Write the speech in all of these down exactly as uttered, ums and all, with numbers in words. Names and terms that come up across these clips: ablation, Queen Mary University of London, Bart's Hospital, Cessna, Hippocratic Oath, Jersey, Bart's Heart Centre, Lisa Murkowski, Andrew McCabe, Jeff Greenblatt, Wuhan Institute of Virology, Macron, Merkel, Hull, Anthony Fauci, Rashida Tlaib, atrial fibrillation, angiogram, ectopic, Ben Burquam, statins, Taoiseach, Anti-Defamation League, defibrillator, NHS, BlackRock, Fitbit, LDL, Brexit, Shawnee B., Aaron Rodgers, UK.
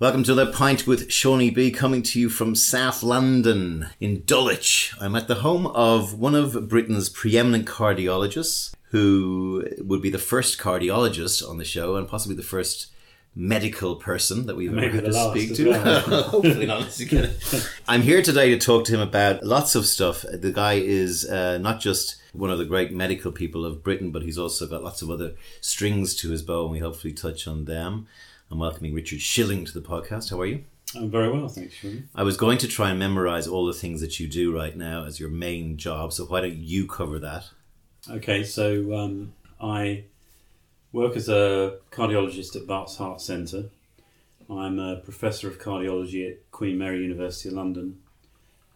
Welcome to The Pint with Shawnee B., coming to you from South London in Dulwich. I'm at the home of one of Britain's preeminent cardiologists, who would be the first cardiologist on the show and possibly the first medical person that we've Maybe ever had to speak to. Well. Hopefully not. I'm here today to talk to him about lots of stuff. The guy is uh, not just one of the great medical people of Britain, but he's also got lots of other strings to his bow, and we hopefully touch on them. I'm welcoming Richard Schilling to the podcast. How are you? I'm very well, thanks, Shawnee. I was going to try and memorise all the things that you do right now as your main job, so why don't you cover that? Okay, so um, I work as a cardiologist at Bart's Heart Centre. I'm a professor of cardiology at Queen Mary University of London.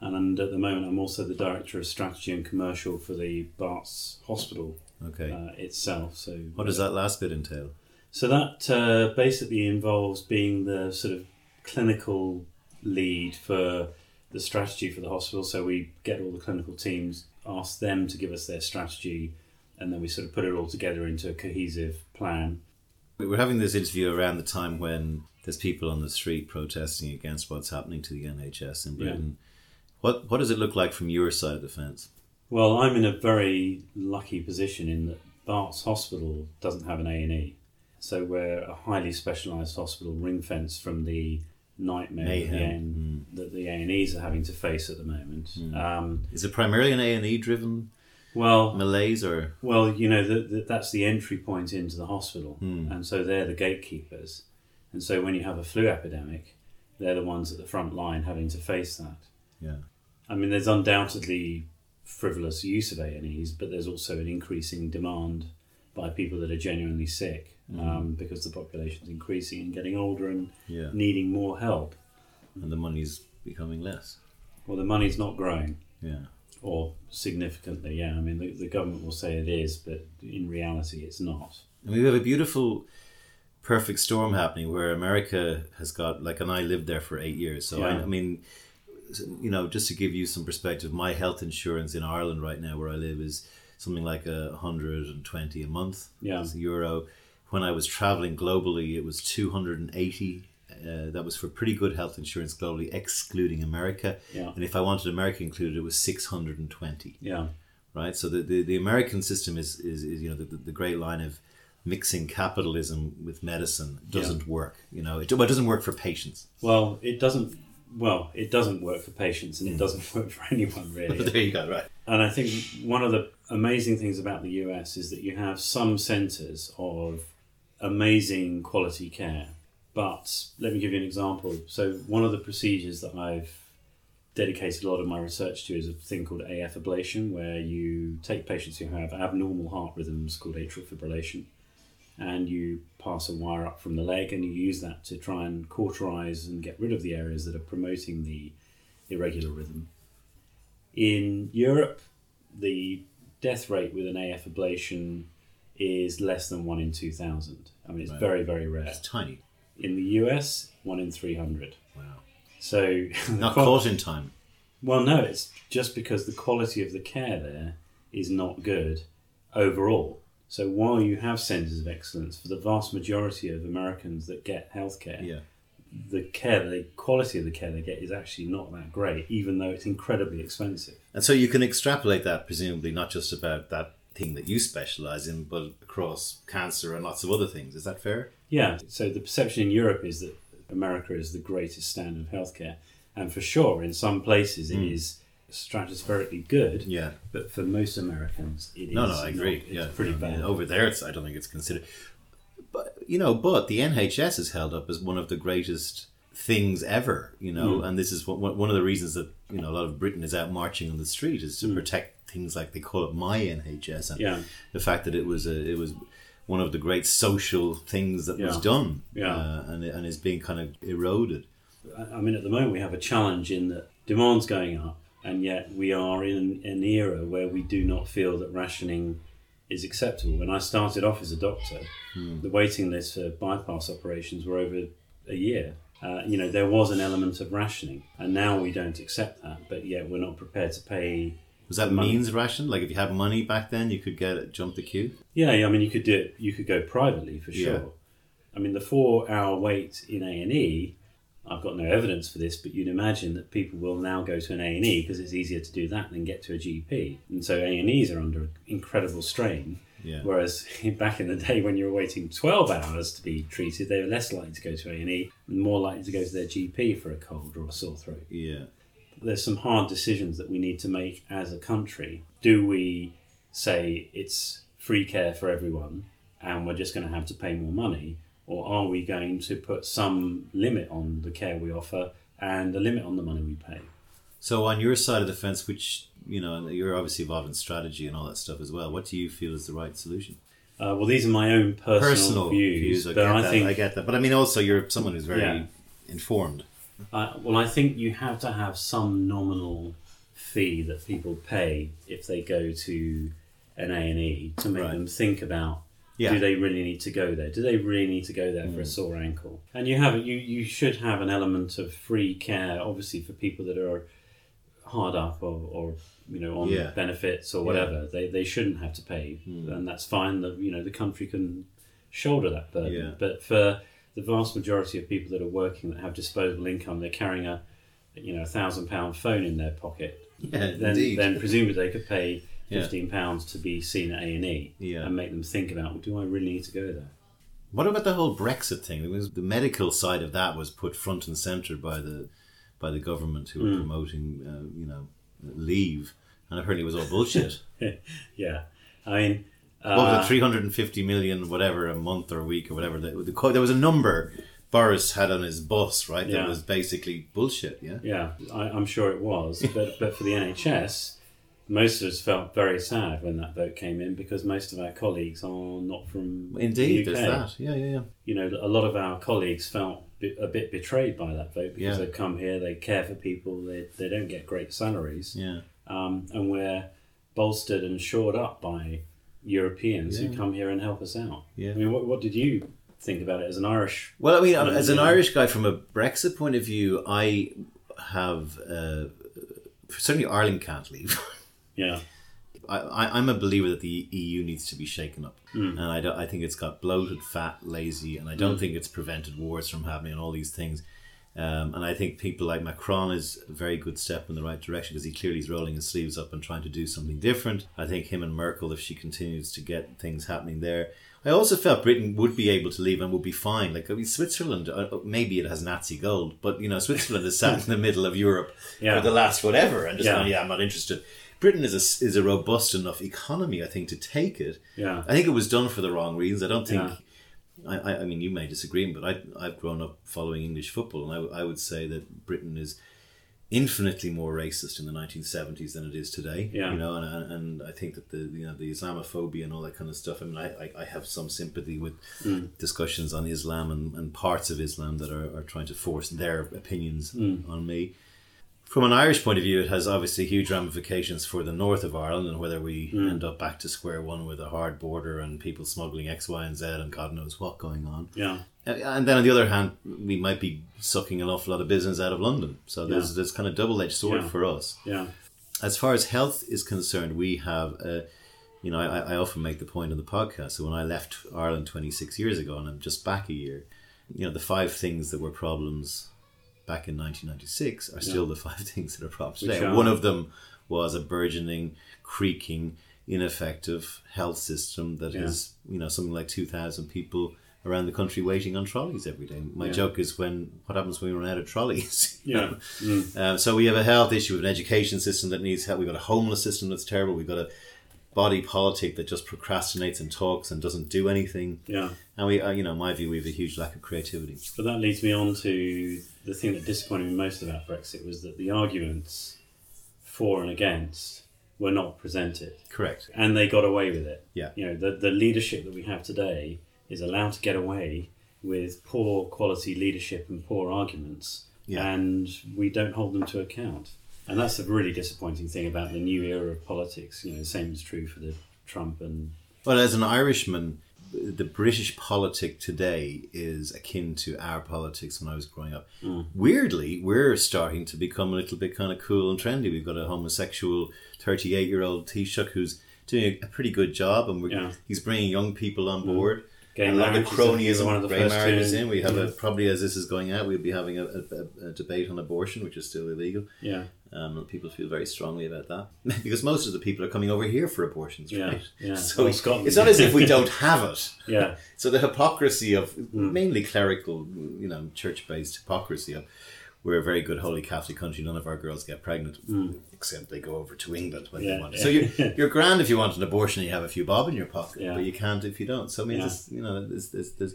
And at the moment, I'm also the director of strategy and commercial for the Bart's Hospital okay. uh, itself. So, what does that last bit entail? So that uh, basically involves being the sort of clinical lead for the strategy for the hospital. So we get all the clinical teams, ask them to give us their strategy, and then we sort of put it all together into a cohesive plan. We were having this interview around the time when there's people on the street protesting against what's happening to the N H S in Britain. Yeah. What, what does it look like from your side of the fence? Well, I'm in a very lucky position in that Bart's Hospital doesn't have an A and E. So we're a highly specialised hospital, ring-fenced from the nightmare that the, A- mm. that the A and Es are having to face at the moment. Mm. Um, Is it primarily an A and E-driven well, malaise? Or? Well, you know, the, the, that's the entry point into the hospital. Mm. And so they're the gatekeepers. And so when you have a flu epidemic, they're the ones at the front line having to face that. Yeah, I mean, there's undoubtedly frivolous use of A and Es, but there's also an increasing demand by people that are genuinely sick. Mm. Um, because the population's increasing and getting older and yeah. needing more help. And the money's becoming less. Well, the money's not growing. Yeah. Or significantly, yeah. I mean, the, the government will say it is, but in reality it's not. And we have a beautiful, perfect storm happening where America has got, like, and I lived there for eight years. So, yeah. I, I mean, you know, just to give you some perspective, my health insurance in Ireland right now where I live is something like one hundred twenty a month. Yeah. It's a euro. When I was traveling globally, it was two hundred eighty. Uh, that was for pretty good health insurance globally, excluding America. Yeah. And if I wanted America included, it was six hundred twenty. Yeah. Right. So the, the, the American system is, is, is you know, the, the great line of mixing capitalism with medicine doesn't yeah. work. You know, it, well, it doesn't work for patients. Well, it doesn't. Well, it doesn't work for patients, and mm. it doesn't work for anyone, really. There you go, right. And I think one of the amazing things about the U S is that you have some centres of amazing quality care. But let me give you an example. So one of the procedures that I've dedicated a lot of my research to is a thing called A F ablation, where you take patients who have abnormal heart rhythms called atrial fibrillation, and you pass a wire up from the leg and you use that to try and cauterize and get rid of the areas that are promoting the irregular rhythm. In Europe, the death rate with an A F ablation is less than one in two thousand. I mean, it's right. very, very rare. It's tiny. In the U S, one in three hundred. Wow. So not qual- caught in time. Well, no, it's just because the quality of the care there is not good overall. So while you have centres of excellence for the vast majority of Americans that get healthcare, yeah. the care, the quality of the care they get is actually not that great, even though it's incredibly expensive. And so you can extrapolate that, presumably, not just about that thing that you specialise in, but across cancer and lots of other things. Is that fair? Yeah. So the perception in Europe is that America is the greatest standard of healthcare. And for sure, in some places, mm. it is stratospherically good, yeah, but for most Americans it is no no I agree not, it's yeah pretty bad. Over there it's I don't think it's considered, but you know, but the N H S is held up as one of the greatest things ever, you know. mm. And this is what, one of the reasons that, you know, a lot of Britain is out marching on the street is to mm. protect things like, they call it My N H S, and yeah. the fact that it was a it was one of the great social things that yeah. was done yeah uh, and, and is being kind of eroded. I mean, at the moment we have a challenge in that demand's going up. And yet we are in an era where we do not feel that rationing is acceptable. When I started off as a doctor, mm. the waiting lists for bypass operations were over a year. Uh, you know, there was an element of rationing, and now we don't accept that, but yet we're not prepared to pay. Was that money. Means ration? Like if you had money back then, you could get it, jump the queue? Yeah, I mean, you could do it, you could go privately for sure. Yeah. I mean, the four hour wait in A and E I've got no evidence for this, but you'd imagine that people will now go to an A and E because it's easier to do that than get to a G P. And so A and Es are under incredible strain. Yeah. Whereas back in the day when you were waiting twelve hours to be treated, they were less likely to go to A and E and more likely to go to their G P for a cold or a sore throat. Yeah. There's some hard decisions that we need to make as a country. Do we say it's free care for everyone and we're just going to have to pay more money? Or are we going to put some limit on the care we offer and a limit on the money we pay? So on your side of the fence, which, you know, you're obviously involved in strategy and all that stuff as well, what do you feel is the right solution? Uh, well, these are my own personal, personal views. views. I but get I, that, think, I get that. But I mean, also, you're someone who's very yeah. informed. Uh, well, I think you have to have some nominal fee that people pay if they go to an A and E to make right. them think about, yeah. do they really need to go there? Do they really need to go there mm. for a sore ankle? And you have you you should have an element of free care, obviously, for people that are hard up or, or you know on yeah. benefits or whatever. Yeah. They they shouldn't have to pay, mm. and that's fine. The you know the country can shoulder that burden. Yeah. But for the vast majority of people that are working that have disposable income, they're carrying a you know a thousand pound phone in their pocket. Yeah, then indeed. then presumably they could pay fifteen yeah. pounds to be seen at A and E yeah. and make them think about, well, do I really need to go there? What about the whole Brexit thing? It was, the medical side of that was put front and centre by the by the government who were mm. promoting, uh, you know, leave, and apparently it was all bullshit. yeah, I mean, uh, what was it, three hundred and fifty million, whatever, a month or a week or whatever? The, the, there was a number Boris had on his bus, right? That yeah. was basically bullshit. Yeah, yeah, I, I'm sure it was, but but for the N H S. Most of us felt very sad when that vote came in because most of our colleagues are not from Indeed, the U K. Indeed, there's that. Yeah, yeah, yeah. You know, a lot of our colleagues felt a bit betrayed by that vote because yeah. they come here, they care for people, they they don't get great salaries. Yeah. Um, and we're bolstered and shored up by Europeans yeah. who come here and help us out. Yeah. I mean, what what did you think about it as an Irish? Well, I mean, um, as an Irish guy, from a Brexit point of view, I have... Uh, certainly Ireland can't leave. Yeah, I, I, I'm a believer that the E U needs to be shaken up, mm. and I, don't, I think it's got bloated, fat, lazy, and I don't mm. think it's prevented wars from happening and all these things. Um, and I think people like Macron is a very good step in the right direction because he clearly is rolling his sleeves up and trying to do something different. I think him and Merkel, if she continues to get things happening there. I also felt Britain would be able to leave and would be fine. Like, I mean, Switzerland, maybe it has Nazi gold, but, you know, Switzerland is sat in the middle of Europe yeah. for the last whatever and just yeah, going, yeah I'm not interested. Britain is a, is a robust enough economy, I think, to take it. Yeah. I think it was done for the wrong reasons. I don't think... Yeah. I, I mean, you may disagree, but I, I've grown up following English football, and I, I would say that Britain is infinitely more racist in the nineteen seventies than it is today. Yeah. You know, and and I think that the you know the Islamophobia and all that kind of stuff, I mean, I, I have some sympathy with mm. discussions on Islam and, and parts of Islam that are, are trying to force their opinions mm. on me. From an Irish point of view, it has obviously huge ramifications for the north of Ireland and whether we mm. end up back to square one with a hard border and people smuggling X, Y and Z and God knows what going on. Yeah. And then on the other hand, we might be sucking an awful lot of business out of London. So there's yeah. there's kind of double-edged sword yeah. for us. Yeah. As far as health is concerned, we have, a, you know, I, I often make the point on the podcast. So when I left Ireland twenty-six years ago and I'm just back a year, you know, the five things that were problems back in nineteen ninety-six are still yeah. the five things that are problems today. One of them was a burgeoning, creaking, ineffective health system that yeah. is, you know, something like two thousand people around the country waiting on trolleys every day. My yeah. joke is, when what happens when we run out of trolleys? Yeah. Mm. Um, so we have a health issue, an education system that needs help. We've got a homeless system that's terrible. We've got a body politic that just procrastinates and talks and doesn't do anything. Yeah. And we, uh, you know, in my view, we have a huge lack of creativity. But that leads me on to the thing that disappointed me most about Brexit was that the arguments for and against were not presented. Correct. And they got away with it. Yeah. You know, the, the leadership that we have today is allowed to get away with poor quality leadership and poor arguments. Yeah. And we don't hold them to account. And that's the really disappointing thing about the new era of politics. You know, the same is true for the Trump and... Well, as an Irishman, the British politic today is akin to our politics when I was growing up. Mm. Weirdly, we're starting to become a little bit kind of cool and trendy. We've got a homosexual thirty-eight-year-old Taoiseach who's doing a pretty good job, and we're, yeah. he's bringing young people on board. Mm. Game like a cronyism one of the Ray first marriages in. We have yeah. a, probably as this is going out, we'll be having a, a, a debate on abortion, which is still illegal. Yeah, um, people feel very strongly about that because most of the people are coming over here for abortions, right? Yeah, yeah. So well, it's not as if we don't have it. Yeah. So the hypocrisy of mm. mainly clerical, you know, church-based hypocrisy of we're a very good holy Catholic country. None of our girls get pregnant, mm. except they go over to England when yeah, they want. Yeah. So you're, you're grand if you want an abortion and you have a few bob in your pocket, yeah. but you can't if you don't. So I mean, yeah. this, you know, there's, there's, there's,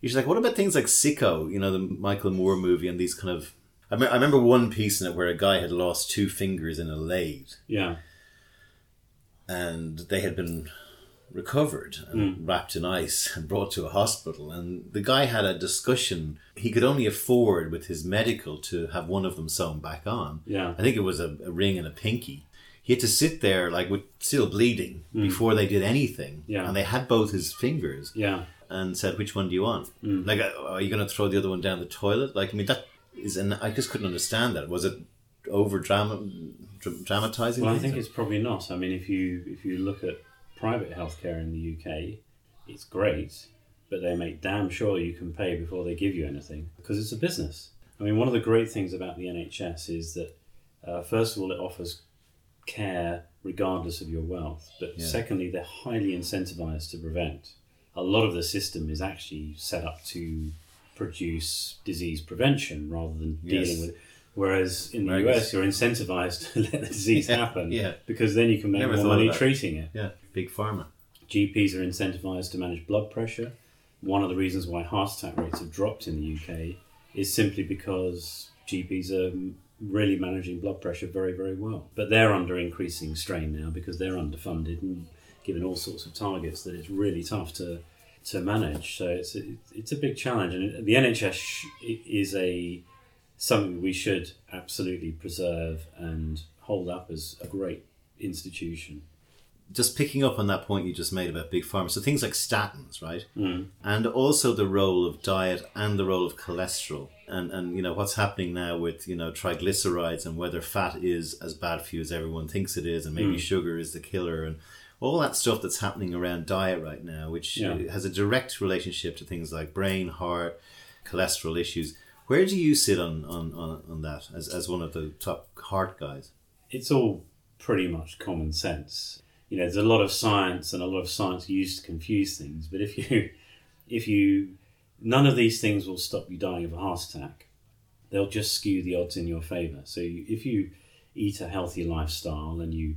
you're just like, what about things like Sicko? You know, the Michael Moore movie and these kind of. I, me- I remember one piece in it where a guy had lost two fingers in a lathe. Yeah. And they had been recovered and mm. wrapped in ice and brought to a hospital, and the guy had a discussion. He could only afford with his medical to have one of them sewn back on. Yeah, I think it was a, a ring and a pinky. He had to sit there like with still bleeding mm. before they did anything. Yeah, and they had both his fingers. Yeah, and said, which one do you want? Mm. Like, are you going to throw the other one down the toilet? Like, I mean, that is an I just couldn't understand that. Was it over drama dra- dramatizing? Well, I think or? It's probably not. I mean, if you if you look at private healthcare in the U K, it's great, but they make damn sure you can pay before they give you anything because it's a business. I mean, one of the great things about the N H S is that, uh, first of all, it offers care regardless of your wealth, but yeah. secondly, they're highly incentivized to prevent. A lot of the system is actually set up to produce disease prevention rather than yes. dealing with it. Whereas in the U S, you're incentivized to let the disease yeah, happen yeah. because then you can make Never more money treating it. Yeah, big pharma. G Ps are incentivized to manage blood pressure. One of the reasons why heart attack rates have dropped in the U K is simply because G Ps are really managing blood pressure very, very well. But they're under increasing strain now because they're underfunded and given all sorts of targets that it's really tough to to manage. So it's a, it's a big challenge. And the N H S is a... something we should absolutely preserve and hold up as a great institution. Just picking up on that point you just made about big pharma, so things like statins, right? Mm. And also the role of diet and the role of cholesterol and, and you know what's happening now with you know triglycerides and whether fat is as bad for you as everyone thinks it is and maybe mm. sugar is the killer and all that stuff that's happening around diet right now, which yeah. has a direct relationship to things like brain, heart, cholesterol issues. Where do you sit on, on, on, on that as, as one of the top heart guys? It's all pretty much common sense. You know, there's a lot of science and a lot of science used to confuse things. But if you, if you, none of these things will stop you dying of a heart attack. They'll just skew the odds in your favour. So you, if you eat a healthy lifestyle and you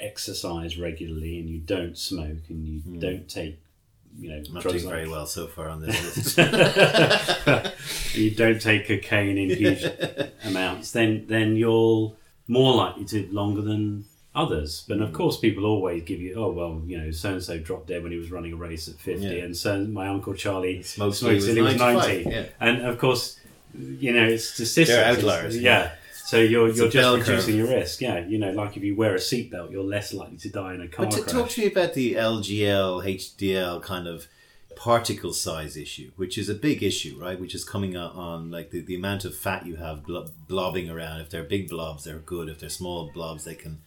exercise regularly and you don't smoke and you mm. don't take You know, I'm not doing very well so far on this list. You don't take cocaine in huge amounts, then then you're more likely to live longer than others. But mm. of course, people always give you, oh well, you know, so and so dropped dead when he was running a race at fifty, yeah. and so my uncle Charlie smoked till he was ninety. Yeah. And of course, you know, it's statistics. They're outliers. Yeah. yeah. So you're it's you're just reducing curve. Your risk, yeah. You know, like if you wear a seatbelt, you're less likely to die in a car but t- crash. Talk to me about the L G L, H D L kind of particle size issue, which is a big issue, right? Which is coming up on like the, the amount of fat you have blob- blobbing around. If they're big blobs, they're good. If they're small blobs, they can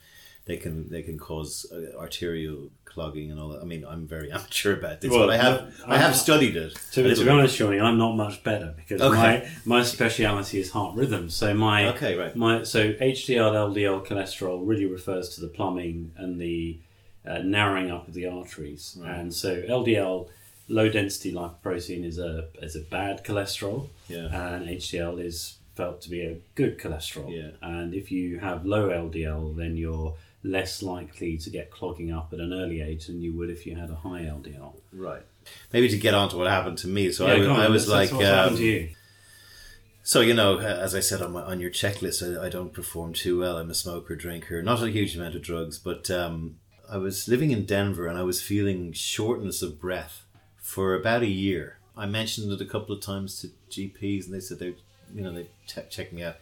they can they can cause uh, arterial clogging and all that. I mean, I'm very amateur about this, well, but I have I, I have studied it. To, to be honest, Shawnee, I'm not much better because okay. my my speciality is heart rhythm. So my okay, right. my so H D L, L D L cholesterol really refers to the plumbing and the uh, narrowing up of the arteries. Right. And so L D L, low density lipoprotein, is a is a bad cholesterol, yeah. and H D L is felt to be a good cholesterol. Yeah. And if you have low L D L, then you're less likely to get clogging up at an early age than you would if you had a high L D L. Right. Maybe to get on to what happened to me. So yeah, I, was, on, I was like... What's um, happened to you? So, you know, as I said on my, on your checklist, I, I don't perform too well. I'm a smoker, drinker, not a huge amount of drugs, but um, I was living in Denver and I was feeling shortness of breath for about a year. I mentioned it a couple of times to G Ps and they said they're, you know, they te- check me out.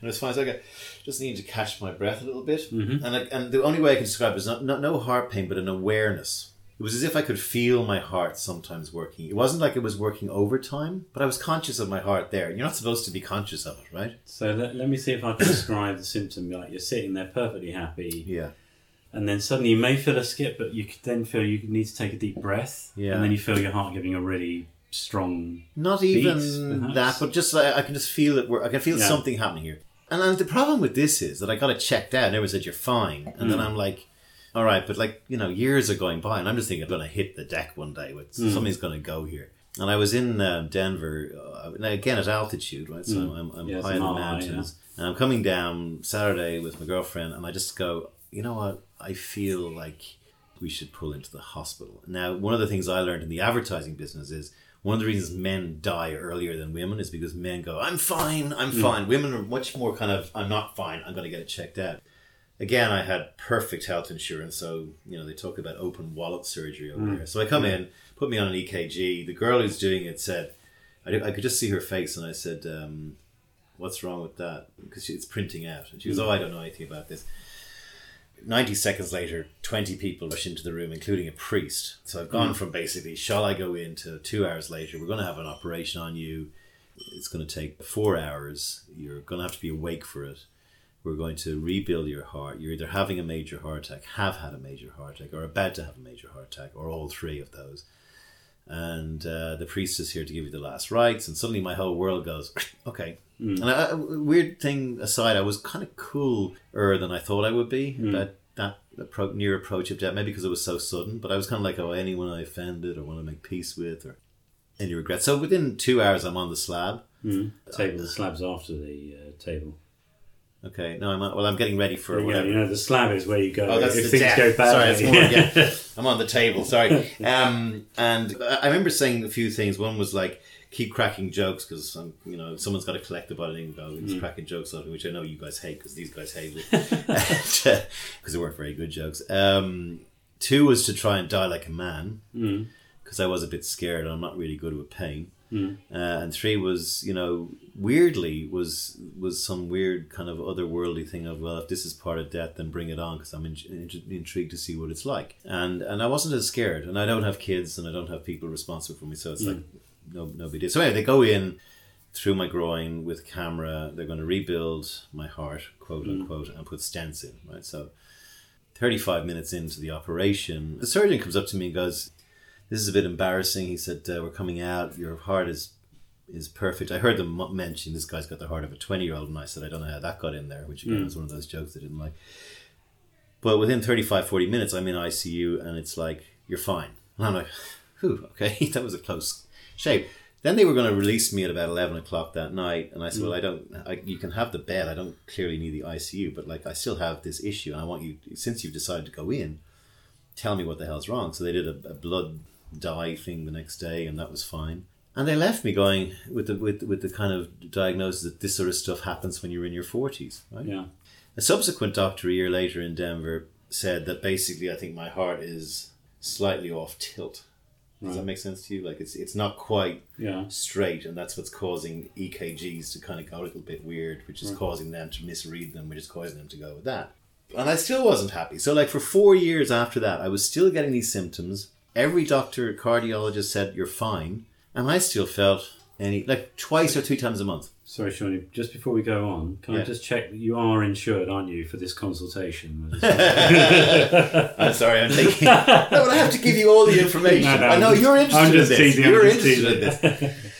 And it was fine. So I got, just need to catch my breath a little bit. Mm-hmm. And I, and the only way I can describe it is not, not no heart pain, but an awareness. It was as if I could feel my heart sometimes working. It wasn't like it was working overtime, but I was conscious of my heart there. You're not supposed to be conscious of it, right? So let, let me see if I can describe the symptom. Like you're sitting there perfectly happy. Yeah. and then suddenly you may feel a skip, but you then feel you need to take a deep breath, yeah. and then you feel your heart giving a really strong not even beat, that, but just like, I can just feel it. I can feel yeah. something happening here. And, and the problem with this is that I got it checked out, and everyone said, you're fine. And mm. then I'm like, all right, but like, you know, years are going by, and I'm just thinking I'm going to hit the deck one day. With, mm. something's going to go here. And I was in um, Denver, uh, again, at altitude, right? So mm. I'm, I'm yeah, high in the mountains. Yeah. And I'm coming down Saturday with my girlfriend, and I just go, you know what? I feel like we should pull into the hospital. Now, one of the things I learned in the advertising business is, one of the reasons men die earlier than women is because men go, I'm fine, I'm mm. fine. Women are much more kind of, I'm not fine, I'm going to get it checked out. Again, I had perfect health insurance, so, you know, they talk about open wallet surgery over mm. here. So I come yeah. in, put me on an E K G. The girl who's doing it said, I, did, I could just see her face, and I said, um, what's wrong with that? Because it's printing out. And she goes, oh, I don't know anything about this. ninety seconds later, twenty people rush into the room, including a priest. So I've gone mm. from basically, shall I go in, to two hours later, we're going to have an operation on you. It's going to take four hours. You're going to have to be awake for it. We're going to rebuild your heart. You're either having a major heart attack, have had a major heart attack, or about to have a major heart attack, or all three of those. And uh, the priest is here to give you the last rites. And suddenly my whole world goes, okay. Mm. And I, weird thing aside, I was kind of cooler than I thought I would be mm. about that appro- near approach of death, maybe because it was so sudden. But I was kind of like, oh, anyone I offended or want to make peace with or any regrets. So within two hours, I'm on the slab. Mm. Table. I, the slab's after the uh, table. Okay, no, I'm well, I'm getting ready for whatever. You know, the slab is where you go. Oh, that's if the things death. Go bad. Sorry, that's more, yeah. I'm on the table, sorry. Um, and I remember saying a few things. One was like, keep cracking jokes, because, you know, someone's got to collect the body and go, he's mm. cracking jokes on me, which I know you guys hate, because these guys hate it. Because uh, they weren't very good jokes. Um, two was to try and die like a man, because mm. I was a bit scared, and I'm not really good with pain. Mm. Uh, and three was, you know, weirdly was was some weird kind of otherworldly thing of, well, if this is part of death, then bring it on, because I'm in, in, intrigued to see what it's like. And and I wasn't as scared, and I don't have kids, and I don't have people responsible for me, so it's mm. like no nobody did. So anyway, they go in through my groin with a camera. They're going to rebuild my heart, quote unquote, mm. and put stents in. Right, so thirty-five minutes into the operation, the surgeon comes up to me and goes, this is a bit embarrassing. He said, uh, we're coming out. Your heart is is perfect. I heard them mention this guy's got the heart of a twenty-year-old, and I said, I don't know how that got in there, which again mm. was one of those jokes I didn't like. But within thirty-five, forty minutes, I'm in I C U, and it's like, you're fine. And I'm like, whew, okay, that was a close shave. Then they were going to release me at about eleven o'clock that night, and I said, mm. well, I don't, I, you can have the bed. I don't clearly need the I C U, but like, I still have this issue, and I want you, since you've decided to go in, tell me what the hell's wrong. So they did a, a blood dye thing the next day, and that was fine. And they left me going with the with with the kind of diagnosis that this sort of stuff happens when you're in your forties, right? Yeah. A subsequent doctor a year later in Denver said that basically I think my heart is slightly off tilt. Does right. that make sense to you? Like it's it's not quite yeah. straight, and that's what's causing E K Gs to kind of go a little bit weird, which is right. causing them to misread them, which is causing them to go with that. And I still wasn't happy. So like for four years after that, I was still getting these symptoms. Every doctor, cardiologist said, you're fine. And I still felt any, like twice or three times a month. Sorry, Shawnee, just before we go on, can yeah. I just check that you are insured, aren't you, for this consultation? I'm sorry, I'm thinking, no, well, I have to give you all the information. No, no, I know you're interested I'm just in this. You're interested in this.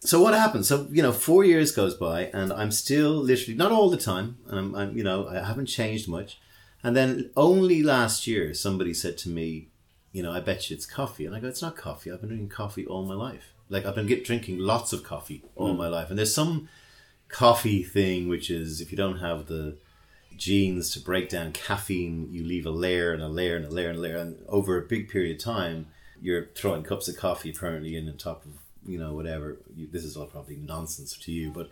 So what happens? So, you know, four years goes by, and I'm still literally, not all the time, and I'm, I'm, you know, I haven't changed much. And then only last year, somebody said to me, you know, I bet you it's coffee. And I go, it's not coffee. I've been drinking coffee all my life. Like, I've been get, drinking lots of coffee all mm. my life. And there's some coffee thing, which is if you don't have the genes to break down caffeine, you leave a layer and a layer and a layer and a layer. And over a big period of time, you're throwing cups of coffee apparently in on top of, you know, whatever. You, this is all probably nonsense to you. But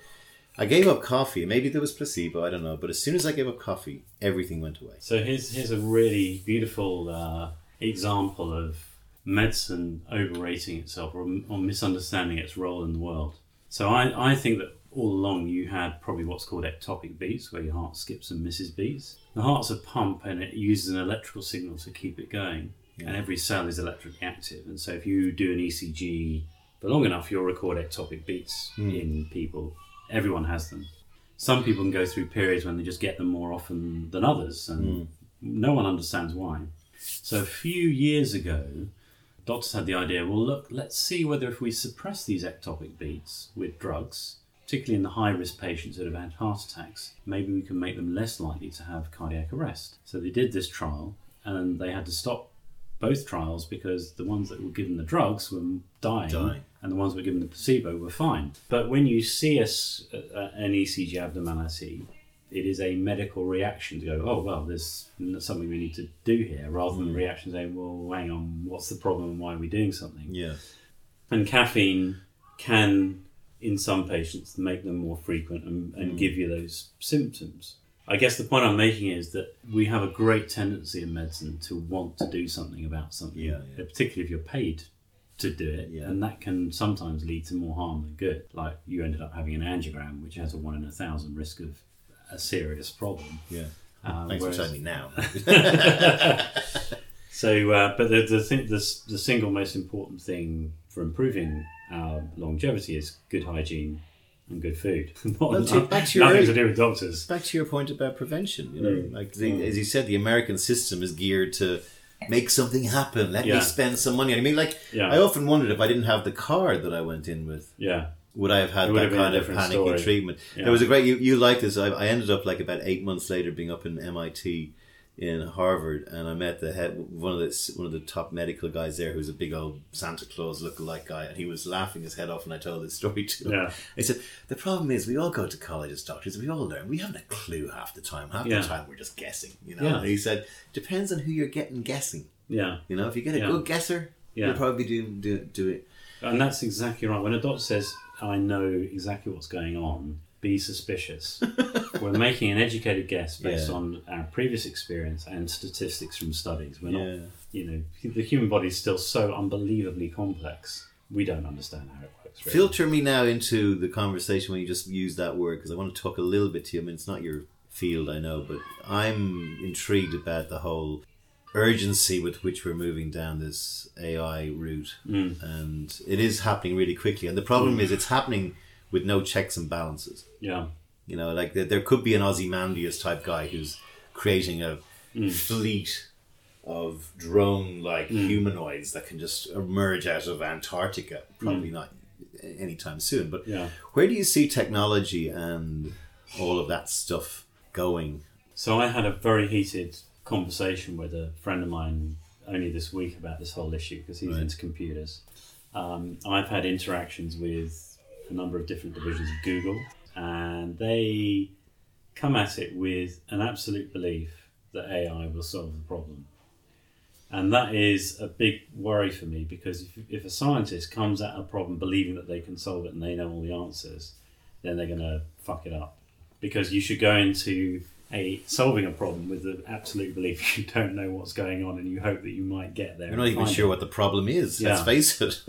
I gave up coffee. Maybe there was placebo. I don't know. But as soon as I gave up coffee, everything went away. So here's, here's a really beautiful... Uh... example of medicine overrating itself or, or misunderstanding its role in the world. So I, I think that all along you had probably what's called ectopic beats, where your heart skips and misses beats. The heart's a pump, and it uses an electrical signal to keep it going. Yeah. And every cell is electrically active. And so if you do an E C G for long enough, you'll record ectopic beats mm. in people. Everyone has them. Some people can go through periods when they just get them more often than others. And mm. No one understands why. So a few years ago, doctors had the idea, well, look, let's see whether if we suppress these ectopic beats with drugs, particularly in the high-risk patients that have had heart attacks, maybe we can make them less likely to have cardiac arrest. So they did this trial, and they had to stop both trials because the ones that were given the drugs were dying, Die. and the ones that were given the placebo were fine. But when you see a, a, an E C G abnormality, it is a medical reaction to go, oh, well, there's something we need to do here, rather than a reaction saying, well, hang on, what's the problem and why are we doing something? Yeah. And caffeine can, in some patients, make them more frequent and, and mm. give you those symptoms. I guess the point I'm making is that we have a great tendency in medicine to want to do something about something, yeah, yeah. particularly if you're paid to do it, yeah. and that can sometimes lead to more harm than good. Like you ended up having an angiogram, which has a one in a thousand risk of a serious problem. Yeah, um, thanks whereas... for telling me now. so, uh, but the the, thing, the the single most important thing for improving our longevity is good hygiene and good food. Not well, to, back to your nothing own, to do with doctors. Back to your point about prevention. You know, mm. like the, mm. as you said, the American system is geared to make something happen. Let yeah. me spend some money. I mean, like yeah. I often wondered if I didn't have the card that I went in with. Yeah. Would I have had that kind of panicky story. treatment? Yeah. There was a great, you, you like this. I, I ended up like about eight months later being up in M I T in Harvard, and I met the head, one of the one of the top medical guys there, who was a big old Santa Claus lookalike guy, and he was laughing his head off when I told this story to him. Yeah. I said, the problem is we all go to college as doctors, we all learn, we haven't a clue half the time. Half yeah. the time we're just guessing, you know. Yeah. And he said, depends on who you're getting guessing. Yeah. You know, if you get a yeah. good guesser, yeah. you'll probably do, do do it. And that's exactly right. When a doctor says, I know exactly what's going on, be suspicious. We're making an educated guess based yeah. on our previous experience and statistics from studies. We're yeah. not, you know, the human body is still so unbelievably complex. We don't understand how it works. Really. Filter me now into the conversation when you just use that word, because I want to talk a little bit to you. I mean, it's not your field, I know, but I'm intrigued about the whole urgency with which we're moving down this A I route. Mm. And it is happening really quickly. And the problem mm. is it's happening with no checks and balances. Yeah. You know, like there, there could be an Ozymandias type guy who's creating a mm. fleet of drone-like mm. humanoids that can just emerge out of Antarctica. Probably mm. not anytime soon. But yeah. where do you see technology and all of that stuff going? So I had a very heated conversation with a friend of mine only this week about this whole issue, because he's right. into computers. Um, I've had interactions with a number of different divisions of Google, and they come at it with an absolute belief that A I will solve the problem. And that is a big worry for me, because if, if a scientist comes at a problem believing that they can solve it and they know all the answers, then they're going to fuck it up. Because you should go into a solving a problem with the absolute belief you don't know what's going on, and you hope that you might get there. You're not even sure it. what the problem is, yeah. let's face it.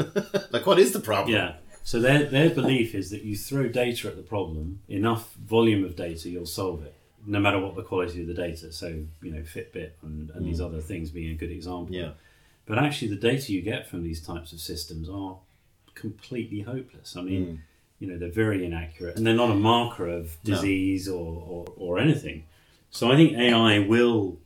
Like, what is the problem? Yeah. So their their belief is that you throw data at the problem, enough volume of data, you'll solve it, no matter what the quality of the data. So, you know, Fitbit and, and mm. these other things being a good example. Yeah. But actually the data you get from these types of systems are completely hopeless. I mean, mm. you know, they're very inaccurate, and they're not a marker of disease no. or, or, or anything. So I think A I will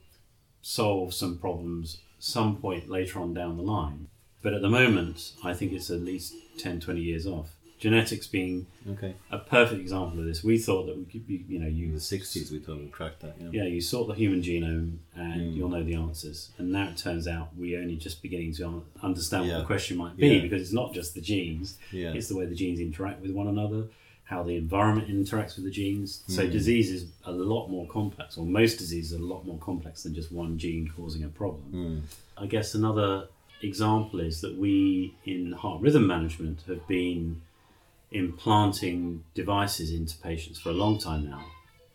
solve some problems some point later on down the line. But at the moment, I think it's at least ten, twenty years off. Genetics being okay. a perfect example of this. We thought that we could be, you know, you. In the sixties, we thought we cracked that. Yeah, yeah you sort the human genome and mm. you'll know the answers. And now it turns out we're only just beginning to understand yeah. what the question might be, yeah. because it's not just the genes, yeah. it's the way the genes interact with one another, how the environment interacts with the genes. So mm. disease is a lot more complex, or most diseases are a lot more complex than just one gene causing a problem. Mm. I guess another example is that we in heart rhythm management have been implanting devices into patients for a long time now,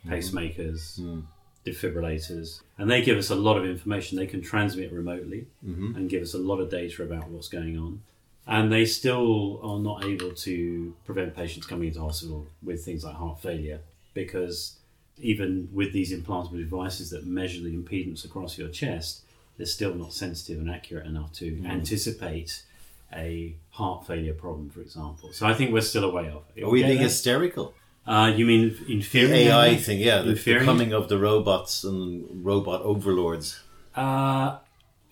pacemakers, mm. defibrillators, and they give us a lot of information. They can transmit remotely mm-hmm. and give us a lot of data about what's going on, and they still are not able to prevent patients coming into hospital with things like heart failure, because even with these implantable devices that measure the impedance across your chest, they're still not sensitive and accurate enough to mm. anticipate a heart failure problem, for example. So I think we're still a way off. Are we being hysterical? Uh, you mean inferior? The A I thing, yeah. Inferior? The coming of the robots and robot overlords. Uh,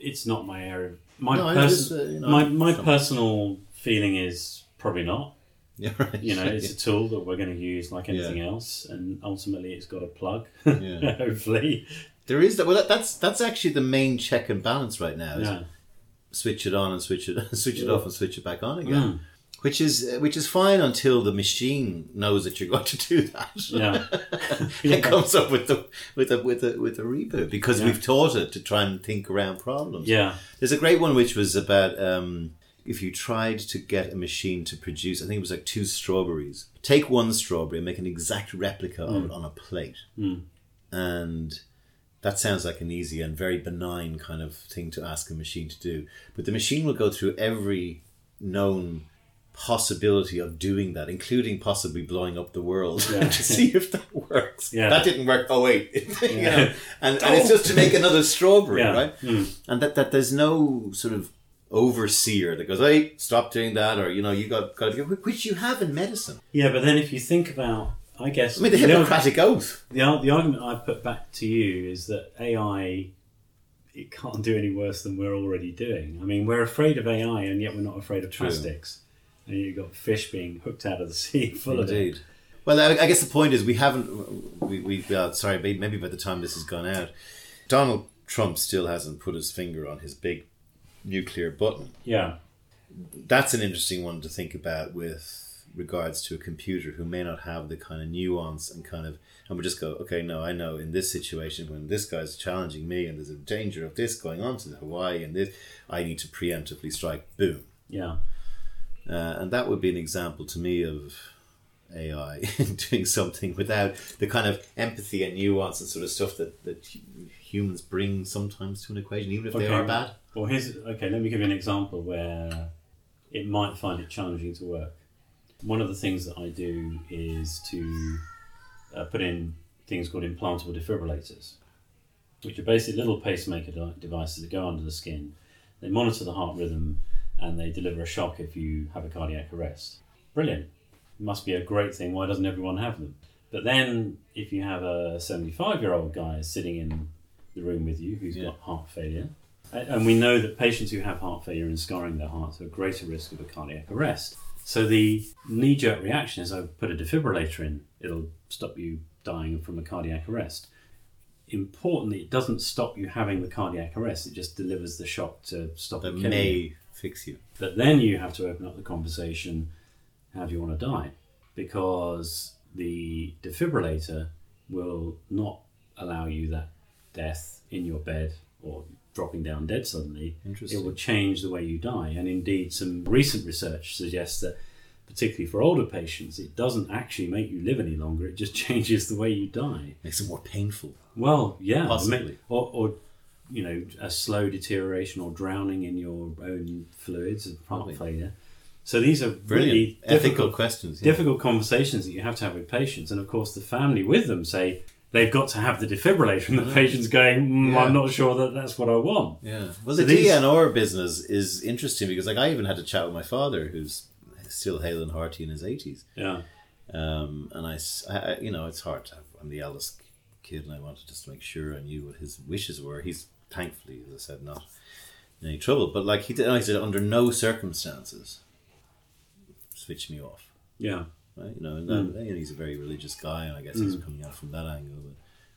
it's not my area. My, no, pers- just, uh, you know, my, my personal feeling is probably not. Yeah, right. You know, it's a tool that we're going to use like anything yeah. else, and ultimately it's got a plug, yeah. hopefully. There is that. Well, that, that's that's actually the main check and balance right now. Is yeah. Switch it on and switch it switch it yeah. off and switch it back on again. Mm. Which is which is fine until the machine knows that you're going to do that. Yeah. yeah. It comes up with the with a with a with a reboot because yeah. we've taught it to try and think around problems. Yeah. There's a great one which was about um, if you tried to get a machine to produce, I think it was like two strawberries. Take one strawberry and make an exact replica mm. of it on a plate. Mm. And that sounds like an easy and very benign kind of thing to ask a machine to do. But the machine will go through every known possibility of doing that, including possibly blowing up the world yeah. to see if that works. Yeah. That didn't work. Oh wait, you know, and, and it's just to make another strawberry, yeah. right? Mm. And that, that there's no sort of overseer that goes, "Hey, stop doing that," or you know, you got got to, which you have in medicine. Yeah, but then if you think about, I guess, I mean, the Hippocratic Oath. The the argument I put back to you is that A I, it can't do any worse than we're already doing. I mean, we're afraid of A I, and yet we're not afraid of plastics. And you've got fish being hooked out of the sea full of it. Well, I, I guess the point is we haven't... We, we've uh, Sorry, maybe by the time this has gone out, Donald Trump still hasn't put his finger on his big nuclear button. Yeah. That's an interesting one to think about with regards to a computer who may not have the kind of nuance and kind of... And we just go, okay, no, I know in this situation when this guy's challenging me and there's a danger of this going on to Hawaii and this, I need to preemptively strike. Boom. Yeah. Uh, and that would be an example to me of A I doing something without the kind of empathy and nuance and sort of stuff that, that humans bring sometimes to an equation, even if okay. they are bad. Well, here's okay. Let me give you an example where it might find it challenging to work. One of the things that I do is to uh, put in things called implantable defibrillators, which are basically little pacemaker de- devices that go under the skin. They monitor the heart rhythm, and they deliver a shock if you have a cardiac arrest. Brilliant. It must be a great thing. Why doesn't everyone have them? But then if you have a seventy-five-year-old guy sitting in the room with you who's yeah. got heart failure, and we know that patients who have heart failure and scarring their hearts are at greater risk of a cardiac arrest. So the knee-jerk reaction is I put a defibrillator in. It'll stop you dying from a cardiac arrest. Importantly, it doesn't stop you having the cardiac arrest. It just delivers the shock to stop the killing may- you. Fix you. But then you have to open up the conversation, how do you want to die? Because the defibrillator will not allow you that death in your bed or dropping down dead suddenly. Interesting. It will change the way you die. And indeed, some recent research suggests that, particularly for older patients, it doesn't actually make you live any longer. It just changes the way you die. Makes it more painful. Well, yeah. Possibly. Or, or you know, a slow deterioration or drowning in your own fluids and heart failure. So these are Brilliant. really ethical questions, yeah. difficult conversations that you have to have with patients. And of course, the family with them say they've got to have the defibrillator, and the patient's going, mm, yeah. I'm not sure that that's what I want. Yeah. Well, so the these... D N R business is interesting because, like, I even had a chat with my father, who's still hale and hearty in his eighties. Yeah. Um, and I, I, you know, it's hard to have, I'm the eldest kid, and I wanted just to make sure I knew what his wishes were. He's thankfully, as I said, not in any trouble. But like he did, I said, under no circumstances switch me off. Yeah, right. You know, and mm. you know, he's a very religious guy, and I guess mm. he's coming out from that angle. But,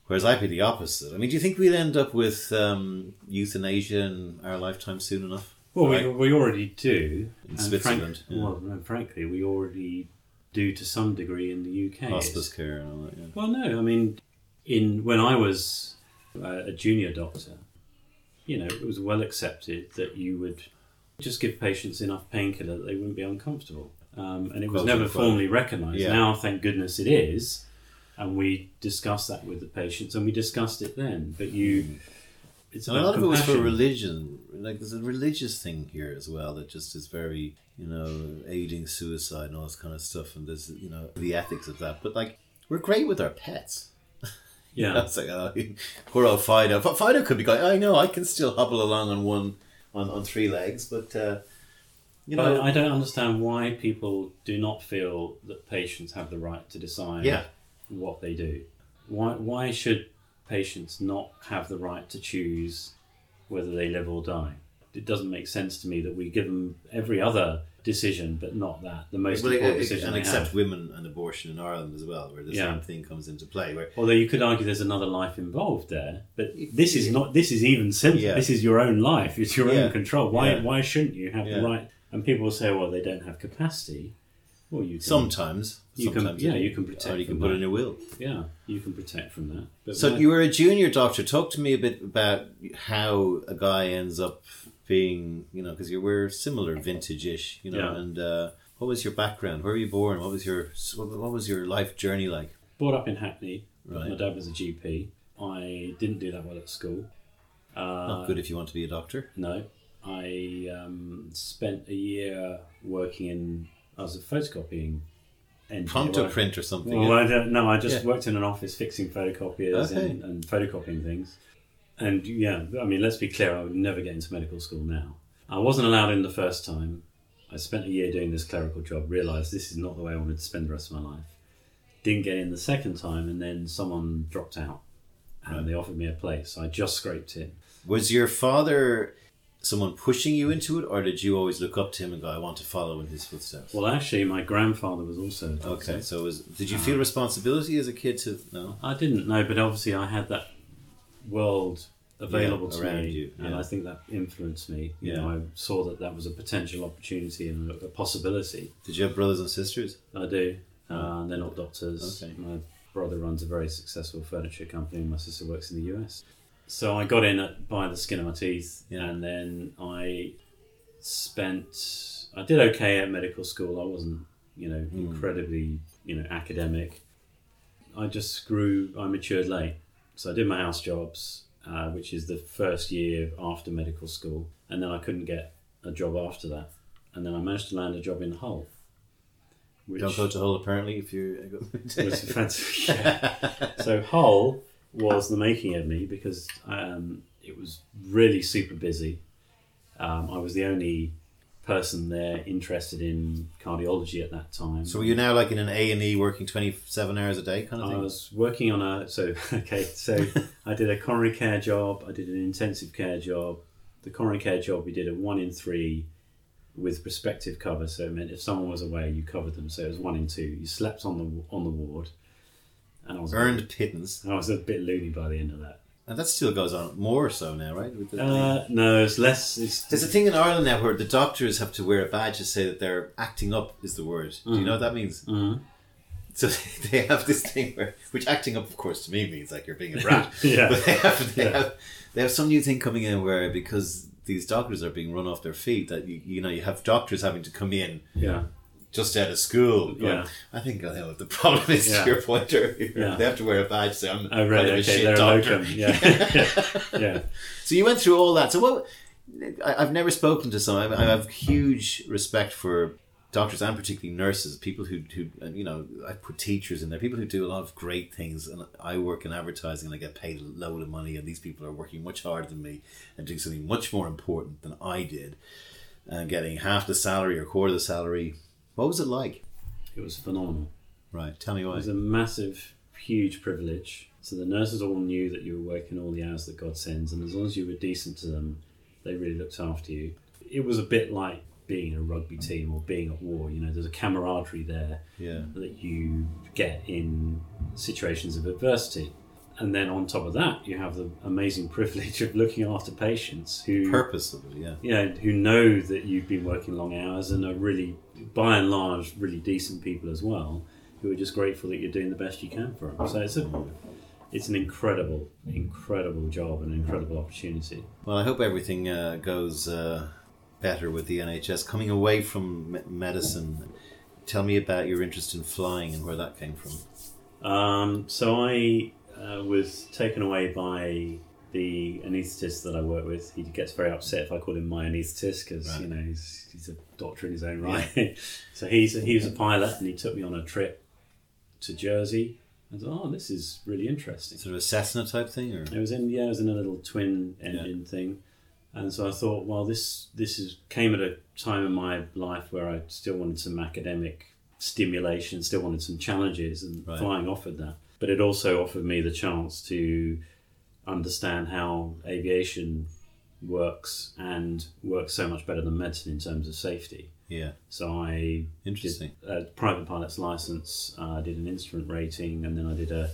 whereas I'd be the opposite. I mean, do you think we'll end up with um, euthanasia in our lifetime soon enough? Well, right? we we already do in and Switzerland. Frank, yeah. Well, no, frankly, we already do to some degree in the U K. Hospice care and all that. Yeah. Well, no, I mean, in when I was uh, a junior doctor, you know, it was well accepted that you would just give patients enough painkiller that they wouldn't be uncomfortable. Um, and it was never formally recognised. Yeah. Now, thank goodness it is. And we discussed that with the patients, and we discussed it then. But you... It's a lot of it was for religion. Like, there's a religious thing here as well that just is very, you know, aiding suicide and all this kind of stuff. And there's, you know, the ethics of that. But, like, we're great with our pets. Yeah, that's like oh, poor old Fido. But Fido could be going, I know I can still hobble along on one on, on three legs, but uh, You know, I, I don't understand why people do not feel that patients have the right to decide yeah. what they do. Why why should patients not have the right to choose whether they live or die? It doesn't make sense to me that we give them every other decision, but not that. The most well, important it, it, decision And they except have. Women and abortion in Ireland as well, where the yeah. same thing comes into play. Where, although you could argue there's another life involved there, but this is not. This is even simpler. Yeah. This is your own life. It's your yeah. own control. Why yeah. why shouldn't you have yeah. the right? And people will say, well, they don't have capacity. Well, you can, sometimes you sometimes can, yeah, you can protect. Or you can put in a will. Yeah, you can protect from that. But so why? You were a junior doctor. Talk to me a bit about how a guy ends up being, you know, because you were similar vintage-ish, you know. Yeah. And uh, what was your background? Where were you born? What was your what was your life journey like? Brought up in Hackney. Right. My dad was a G P. I didn't do that well at school. Uh, Not good if you want to be a doctor. No. I um, spent a year working in, I was a photocopying engineer. Prompto I, print or something? Well, yeah. I don't, no, I just yeah. worked in an office fixing photocopiers okay. and, and photocopiing things. And yeah, I mean, let's be clear, I would never get into medical school now. I wasn't allowed in the first time. I spent a year doing this clerical job, realised this is not the way I wanted to spend the rest of my life. Didn't get in the second time, and then someone dropped out and right. they offered me a place. I just scraped in. Was your father someone pushing you into it, or did you always look up to him and go, I want to follow in his footsteps? Well, actually, my grandfather was also a doctor. Okay, so was, did you feel um, responsibility as a kid to... No? I didn't, no, but obviously I had that world available yeah, to me, you, yeah. and I think that influenced me. You yeah. know, I saw that that was a potential opportunity and a possibility. Did you have brothers and sisters? I do. Uh, oh. They're not doctors. Okay. My brother runs a very successful furniture company, and my sister works in the U S. So I got in at, by the skin of my teeth, yeah. and then I spent. I did okay at medical school. I wasn't, you know, mm. incredibly, you know, academic. I just grew. I matured late. So I did my house jobs, uh, which is the first year after medical school. And then I couldn't get a job after that. And then I managed to land a job in Hull. Which Don't go to Hull, apparently, if you... was fantastic, yeah. So Hull was the making of me because um, it was really super busy. Um, I was the only person there interested in cardiology at that time. So were you now like in an A and E working twenty-seven hours a day kind of thing? I was working on a, so, okay, so I did a coronary care job, I did an intensive care job. The coronary care job we did a one in three with prospective cover, so it meant if someone was away, you covered them, so it was one in two. You slept on the on the ward. And I was Earned bit, pittance. I was a bit loony by the end of that. And that still goes on more so now, right? With the uh, no, it's less. It's There's a thing in Ireland now where the doctors have to wear a badge to say that they're acting up is the word. Mm-hmm. Do you know what that means? Mm-hmm. So they have this thing where, which acting up, of course, to me means like you're being a brat. yeah. But they have, they, yeah. have, they have some new thing coming in where because these doctors are being run off their feet, that you, you know, you have doctors having to come in. Yeah. Just out of school, going, yeah. I think I know what the problem is yeah. to your pointer. Yeah. They have to wear a badge, so I'm oh, right, kind of okay. a shit They're doctor. A yeah. yeah. yeah. So you went through all that. So what? I, I've never spoken to someone. I, I have huge respect for doctors and particularly nurses, people who, who you know, I put teachers in there, people who do a lot of great things. And I work in advertising and I get paid a load of money, and these people are working much harder than me and doing something much more important than I did, and getting half the salary or quarter of the salary. What was it like? It was phenomenal. Right, tell me why. It was a massive, huge privilege. So the nurses all knew that you were working all the hours that God sends, and as long as you were decent to them, they really looked after you. It was a bit like being in a rugby team or being at war. You know, there's a camaraderie there yeah. that you get in situations of adversity. And then on top of that, you have the amazing privilege of looking after patients who... Purposefully, yeah. You know, who know that you've been working long hours and are really, by and large, really decent people as well, who are just grateful that you're doing the best you can for them. So it's a, it's an incredible, incredible job and an incredible opportunity. Well, I hope everything uh, goes uh, better with the N H S. Coming away from me- medicine, tell me about your interest in flying and where that came from. Um, so I... Uh, was taken away by the anaesthetist that I work with. He gets very upset if I call him my anaesthetist because right. you know he's he's a doctor in his own right. Yeah. So he's a, he was a pilot and he took me on a trip to Jersey. I was oh this is really interesting. Sort of a Cessna type thing, or it was in yeah it was in a little twin engine yeah. thing. And so I thought, well, this this is came at a time in my life where I still wanted some academic stimulation, still wanted some challenges, and right. flying offered that. But it also offered me the chance to understand how aviation works, and works so much better than medicine in terms of safety. Yeah. So I Interesting. did a private pilot's license, I uh, did an instrument rating, and then I did a...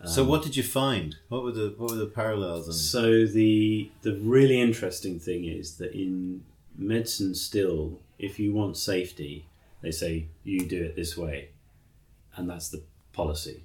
Um, so what did you find? What were the what were the parallels? And... So the the really interesting thing is that in medicine still, if you want safety, they say, you do it this way. And that's the policy.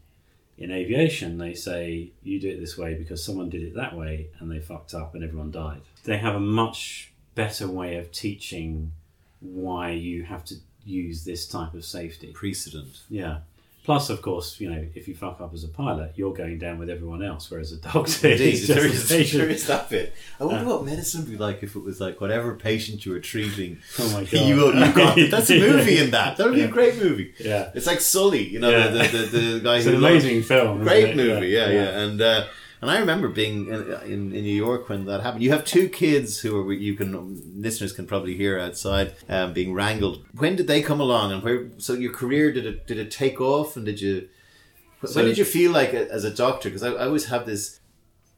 In aviation, they say, you do it this way because someone did it that way and they fucked up and everyone died. They have a much better way of teaching why you have to use this type of safety. Precedent. Yeah. Plus, of course, you know, if you fuck up as a pilot, you're going down with everyone else, whereas a doctor is just a patient. There is that bit. I wonder uh, what medicine would be like if it was like whatever patient you were treating. Oh my God. You, you got, that's a movie in that. That would yeah. be a great movie. Yeah. It's like Sully, you know, yeah. the, the, the, the guy it's who... It's an amazing loved. film. Great movie, yeah, yeah. yeah. And uh, and I remember being in, in, in New York when that happened. You have two kids who are, you can, listeners can probably hear outside, um, being wrangled. When did they come along, and where? So your career, did it did it take off, and did you? So, when did you feel like a, as a doctor? Because I, I always have this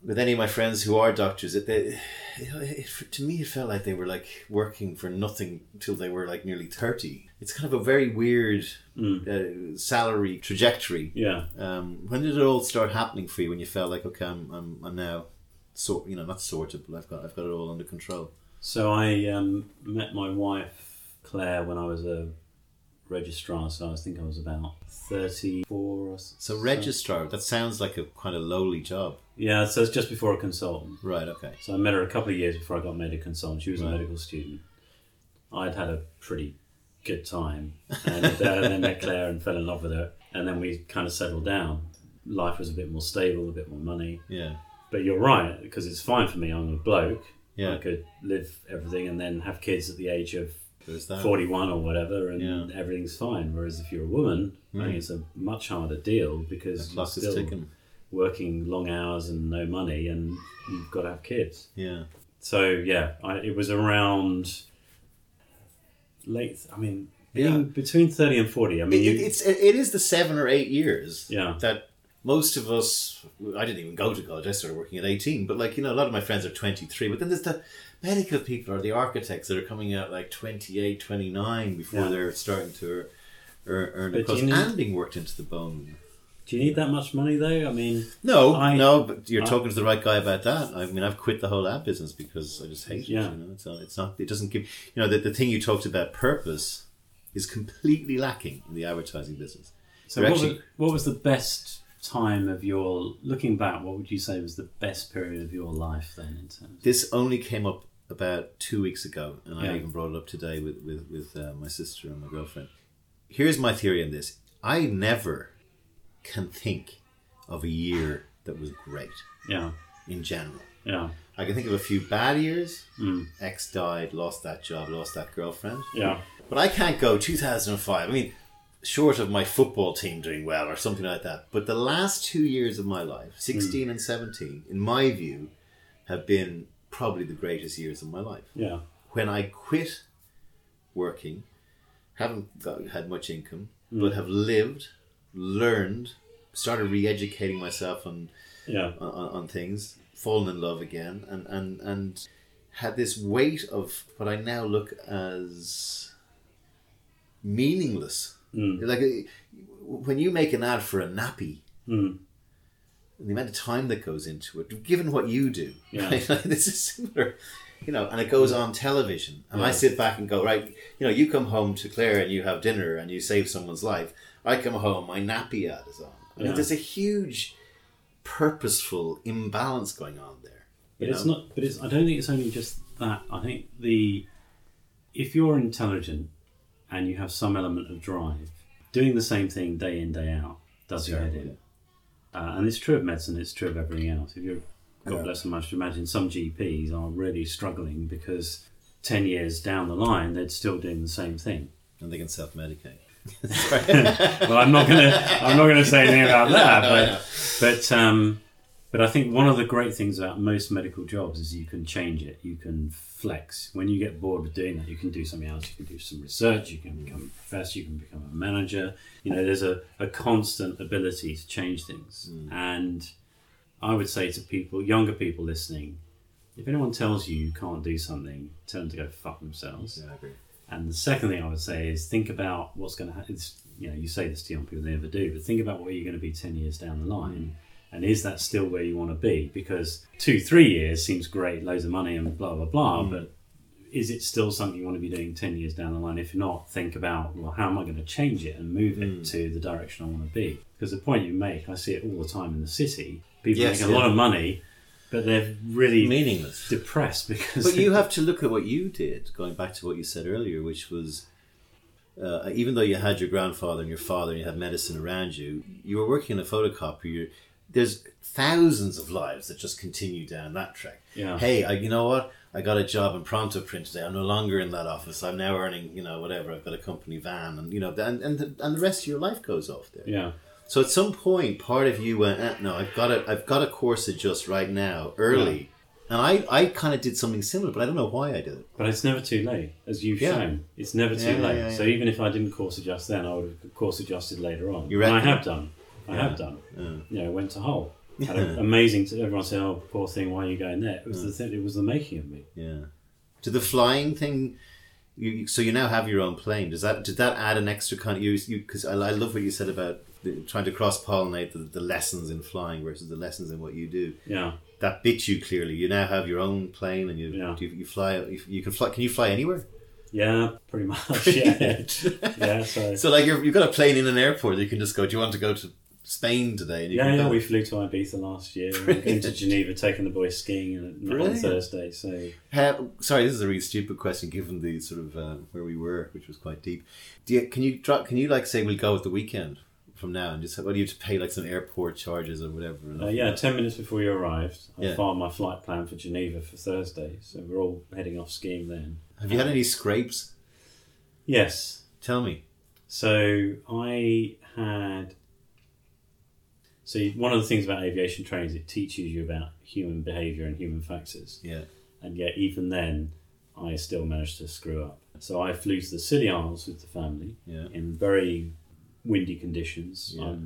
with any of my friends who are doctors. That they, it, it, to me, it felt like they were like working for nothing until they were like nearly thirty. It's kind of a very weird mm. uh, salary trajectory. Yeah. Um, when did it all start happening for you? When you felt like, okay, I'm, I'm, I'm now, sort, you know, not sorted, but I've got, I've got it all under control. So I um, met my wife Claire when I was a registrar. So I think I was about thirty-four or so. So registrar, that sounds like a kind of lowly job. Yeah, so it's just before a consultant. Right, okay. So I met her a couple of years before I got made a consultant. She was right. a medical student. I'd had a pretty good time, and uh, then met Claire and fell in love with her, and then we kind of settled down. Life was a bit more stable, a bit more money. Yeah. But you're right, because it's fine for me. I'm a bloke. Yeah. I could live everything and then have kids at the age of forty-one or whatever, and yeah. everything's fine. Whereas if you're a woman, mm. I think it's a much harder deal, because you're still ticking. working long hours and no money, and you've got to have kids. Yeah. So yeah, I, it was around. Late, I mean, yeah. between thirty and forty. I mean, it, it, it's it, it is the seven or eight years. Yeah. That most of us. I didn't even go to college. I started working at eighteen. But like, you know, a lot of my friends are twenty-three. But then there's the medical people or the architects that are coming out like twenty-eight, twenty-nine before yeah. they're starting to earn, earn a cost, need, and being worked into the bone. Do you need that much money though? I mean, no, I, no. But you're I, talking to the right guy about that. I mean, I've quit the whole app business because I just hate yeah. it. You know, it's not, it's not. It doesn't give. You know, the the thing you talked about, purpose, is completely lacking in the advertising business. So, what, actually, was, what was the best time of your looking back? What would you say was the best period of your life then? In terms of this, only came up about two weeks ago, and yeah. I even brought it up today with with with uh, my sister and my girlfriend. Here's my theory on this: I never. can think of a year that was great. Yeah. In general. Yeah. I can think of a few bad years. Mm. Ex died, lost that job, lost that girlfriend. Yeah. But I can't go two thousand five. I mean, short of my football team doing well or something like that. But the last two years of my life, sixteen mm. and seventeen, in my view, have been probably the greatest years of my life. Yeah. When I quit working, haven't got, had much income, mm. but have lived... learned, started re-educating myself on, yeah. on, on things, fallen in love again, and, and, and had this weight of what I now look as meaningless. Mm. Like a, when you make an ad for a nappy, mm. and the amount of time that goes into it, given what you do, yeah. right? Like, this is similar. You know, and it goes on television, and yeah. I sit back and go, right, you know, you come home to Claire and you have dinner and you save someone's life. I come home, my nappy ad is on. I mean, yeah. there's a huge purposeful imbalance going on there. But know? it's not. But it's. I don't think it's only just that. I think the if you're intelligent and you have some element of drive, doing the same thing day in day out does your head in. Uh, and it's true of medicine. It's true of everything else. If you're God yeah. bless them, I should imagine some G Ps are really struggling because ten years down the line they're still doing the same thing. And they can self-medicate. Well, I'm not gonna I'm not gonna say anything about that, no, no, but no. but um, But I think one of the great things about most medical jobs is you can change it. You can flex. When you get bored with doing that, you can do something else. You can do some research. You can become a professor. You can become a manager. You know, there's a, a constant ability to change things. Mm. And I would say to people, younger people listening, if anyone tells you you can't do something, tell them to go fuck themselves. Yeah, I agree. And the second thing I would say is think about what's going to happen. You know, you say this to young people, they never do, but think about where you're going to be ten years down the line. Mm. And is that still where you want to be? Because two, three years seems great, loads of money and blah, blah, blah. Mm. But is it still something you want to be doing ten years down the line? If not, think about, well, how am I going to change it and move mm. it to the direction I want to be? Because the point you make, I see it all the time in the city. People yes, make a yeah. lot of money, but they're really meaningless, depressed. Because but you have to look at what you did, going back to what you said earlier, which was, Uh, even though you had your grandfather and your father and you had medicine around you, you were working in a photocopier. You're, there's thousands of lives that just continue down that track. Yeah. Hey, I, you know what? I got a job in pronto print today. I'm no longer in that office. I'm now earning, you know, whatever. I've got a company van, and you know, and and the, and the rest of your life goes off there. Yeah. So at some point, part of you went, eh, no, I've got to, I've got to course adjust right now, early. Yeah. And I, I kind of did something similar, but I don't know why I did it. But it's never too late, as you've yeah. shown. It's never too yeah, late. Yeah, yeah, so yeah. even if I didn't course adjust then, I would have course adjusted later on. You reckon? And I have done. I yeah. have done. Yeah. You know, went to Hull. Had an amazing. To, everyone said, "Oh, poor thing, why are you going there?" It was yeah. the thing. It was the making of me. Yeah. To the flying thing. You, so you now have your own plane. Does that did that add an extra kind of you? Because I, I love what you said about the, trying to cross pollinate the, the lessons in flying versus the lessons in what you do. Yeah. That bit you clearly. You now have your own plane, and you yeah. you, you fly. You, you can fly. Can you fly anywhere? Yeah, pretty much. Yeah. yeah. So. So like you're, you've got a plane in an airport. You can just go. Do you want to go to Spain today? And you yeah, can yeah, go. We flew to Ibiza last year. Brilliant. Into Geneva, taking the boys skiing on Thursday. So, uh, sorry, this is a really stupid question, given the sort of uh, where we were, which was quite deep. Do you, can you drop? Can you like say we'll go at the weekend from now and just? What do you have to pay like some airport charges or whatever? Uh, yeah, that? ten minutes before you arrived, I yeah. filed my flight plan for Geneva for Thursday. So we're all heading off skiing then. Have you um, had any scrapes? Yes. Tell me. So I had. So one of the things about aviation training is it teaches you about human behaviour and human factors. Yeah. And yet even then, I still managed to screw up. So I flew to the Scilly Isles with the family yeah. in very windy conditions. Yeah. I'm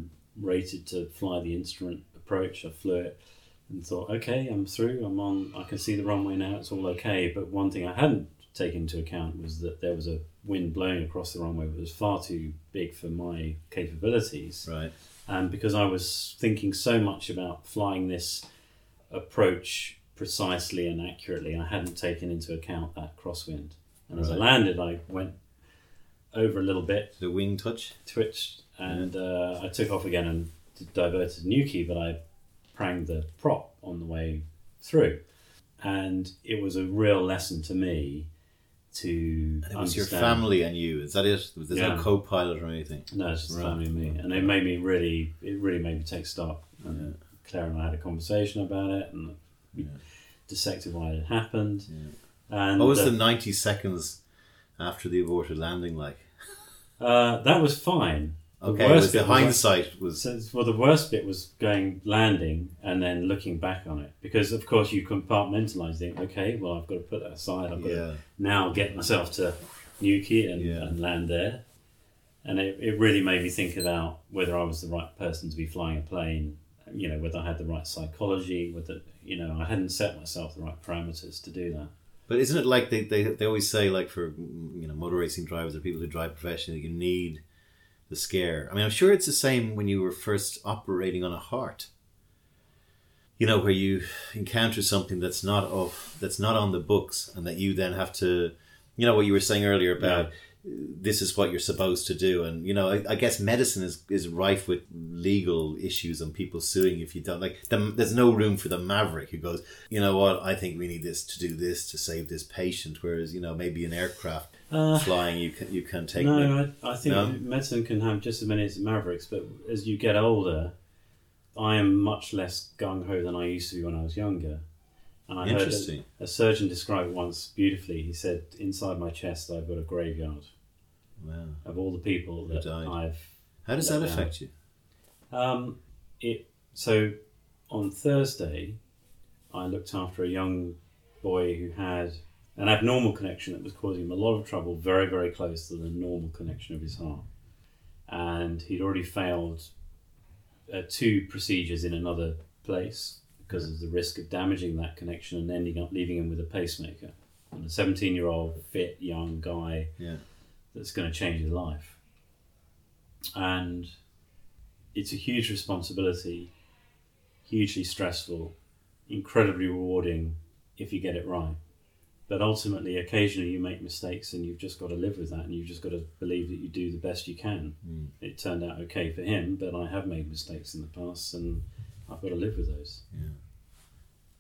rated to fly the instrument approach. I flew it and thought, okay, I'm through. I'm on. I can see the runway now. It's all okay. But one thing I hadn't taken into account was that there was a wind blowing across the runway that was far too big for my capabilities. Right. And because I was thinking so much about flying this approach precisely and accurately, I hadn't taken into account that crosswind. And right. as I landed, I went over a little bit. The wing touch? Twitched. And yeah. uh, I took off again and diverted Newquay, but I pranged the prop on the way through. And it was a real lesson to me to and it was understand. Your family and you, is that it? There's yeah. no co-pilot or anything? No, it's just right. family and me. And it made me really, it really made me take stock. And yeah. Claire and I had a conversation about it and we yeah. dissected why it had happened. Yeah. And what was uh, the ninety seconds after the aborted landing like? Uh, that was fine. Okay, the, worst was the bit hindsight was... was... Well, the worst bit was going, landing, and then looking back on it. Because, of course, you compartmentalise, think, okay, well, I've got to put that aside. I've got yeah. to now get myself to Newquay and, yeah. and land there. And it, it really made me think about whether I was the right person to be flying a plane, you know, whether I had the right psychology, whether, you know, I hadn't set myself the right parameters to do that. But isn't it like they, they, they always say, like, for, you know, motor racing drivers or people who drive professionally, you need... the scare. I mean, I'm sure it's the same when you were first operating on a heart. You know, where you encounter something that's not off, that's not on the books, and that you then have to, you know, what you were saying earlier about yeah. this is what you're supposed to do. And you know, I, I guess medicine is, is rife with legal issues and people suing if you don't. Like, the, there's no room for the maverick who goes, you know what? I think we need this to do this to save this patient. Whereas, you know, maybe an aircraft. Uh, flying, you can you can take. No, I, I think no? medicine can have just as many as mavericks, but as you get older, I am much less gung ho than I used to be when I was younger. And I heard a, a surgeon describe it once beautifully. He said, "Inside my chest, I've got a graveyard wow. of all the people that I've." How does that affect you? Um, it so on Thursday, I looked after a young boy who had an abnormal connection that was causing him a lot of trouble, very, very close to the normal connection of his heart. And he'd already failed uh, two procedures in another place because of the risk of damaging that connection and ending up leaving him with a pacemaker. And a seventeen-year-old, fit, young guy yeah. that's going to change his life. And it's a huge responsibility, hugely stressful, incredibly rewarding if you get it right. But ultimately, occasionally you make mistakes and you've just got to live with that, and you've just got to believe that you do the best you can. Mm. It turned out okay for him, but I have made mistakes in the past and I've got to live with those. Yeah.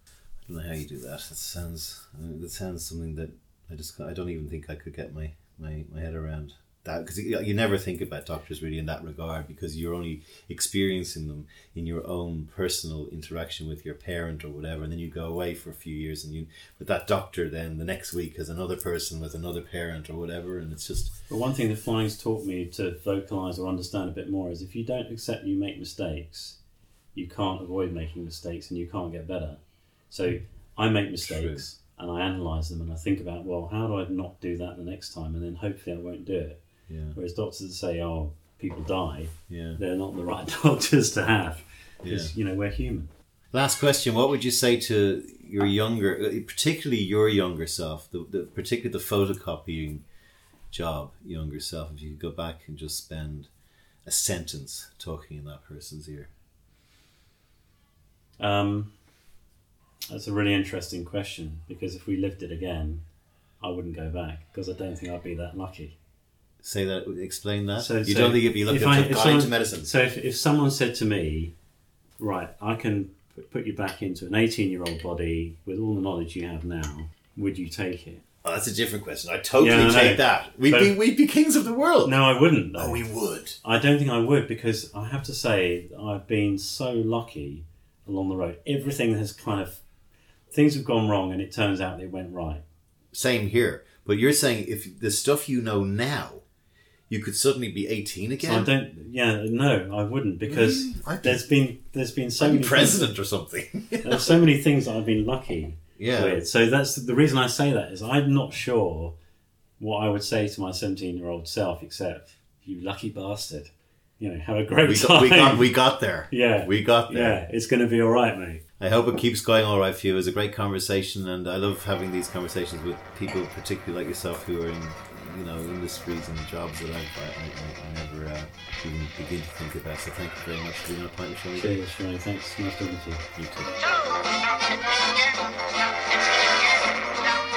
I don't know how you do that. That sounds, I mean, that sounds something that I just I don't even think I could get my, my, my head around that, because you never think about doctors really in that regard, because you're only experiencing them in your own personal interaction with your parent or whatever, and then you go away for a few years and you but that doctor then the next week has another person with another parent or whatever, and it's just. But one thing that flying's taught me to vocalize or understand a bit more is if you don't accept you make mistakes, you can't avoid making mistakes and you can't get better. So I make mistakes True. and I analyze them and I think about, well, how do I not do that the next time, and then hopefully I won't do it. Yeah. Whereas doctors say, oh, people die, yeah. they're not the right doctors to have, because, yeah. you know, we're human. Last question, what would you say to your younger, particularly your younger self, the, the particularly the photocopying job younger self, if you could go back and just spend a sentence talking in that person's ear? Um, that's a really interesting question, because if we lived it again, I wouldn't go back, because I don't think I'd be that lucky. Say that, explain that. So, you so don't think you'd be looking to die to medicine. So if, if someone said to me, right, I can put you back into an eighteen-year-old body with all the knowledge you have now, would you take it? Oh, that's a different question. I totally yeah, I take know. that. We'd but, be we'd be kings of the world. No, I wouldn't. Though. Oh, we would. I don't think I would, because I have to say I've been so lucky along the road. Everything has kind of, things have gone wrong and it turns out it went right. Same here. But you're saying if the stuff you know now, you could suddenly be eighteen again. So I don't. Yeah, no, I wouldn't, because mm, I'd be, there's been there's been so I'd many be president things, or something. There's so many things that I've been lucky yeah. with. So that's the reason I say that, is I'm not sure what I would say to my seventeen-year-old self, except you lucky bastard. You know, have a great we time. Got, we got we got there. Yeah, we got there. Yeah, it's going to be all right, mate. I hope it keeps going all right for you. It was a great conversation, and I love having these conversations with people, particularly like yourself, who are in. You know, industries and jobs that I, I, I, I never uh, even begin to think about. So thank you very much for being on a pint with Shawnee. Cheers, Shawnee. Thanks. Nice talking to you. You too.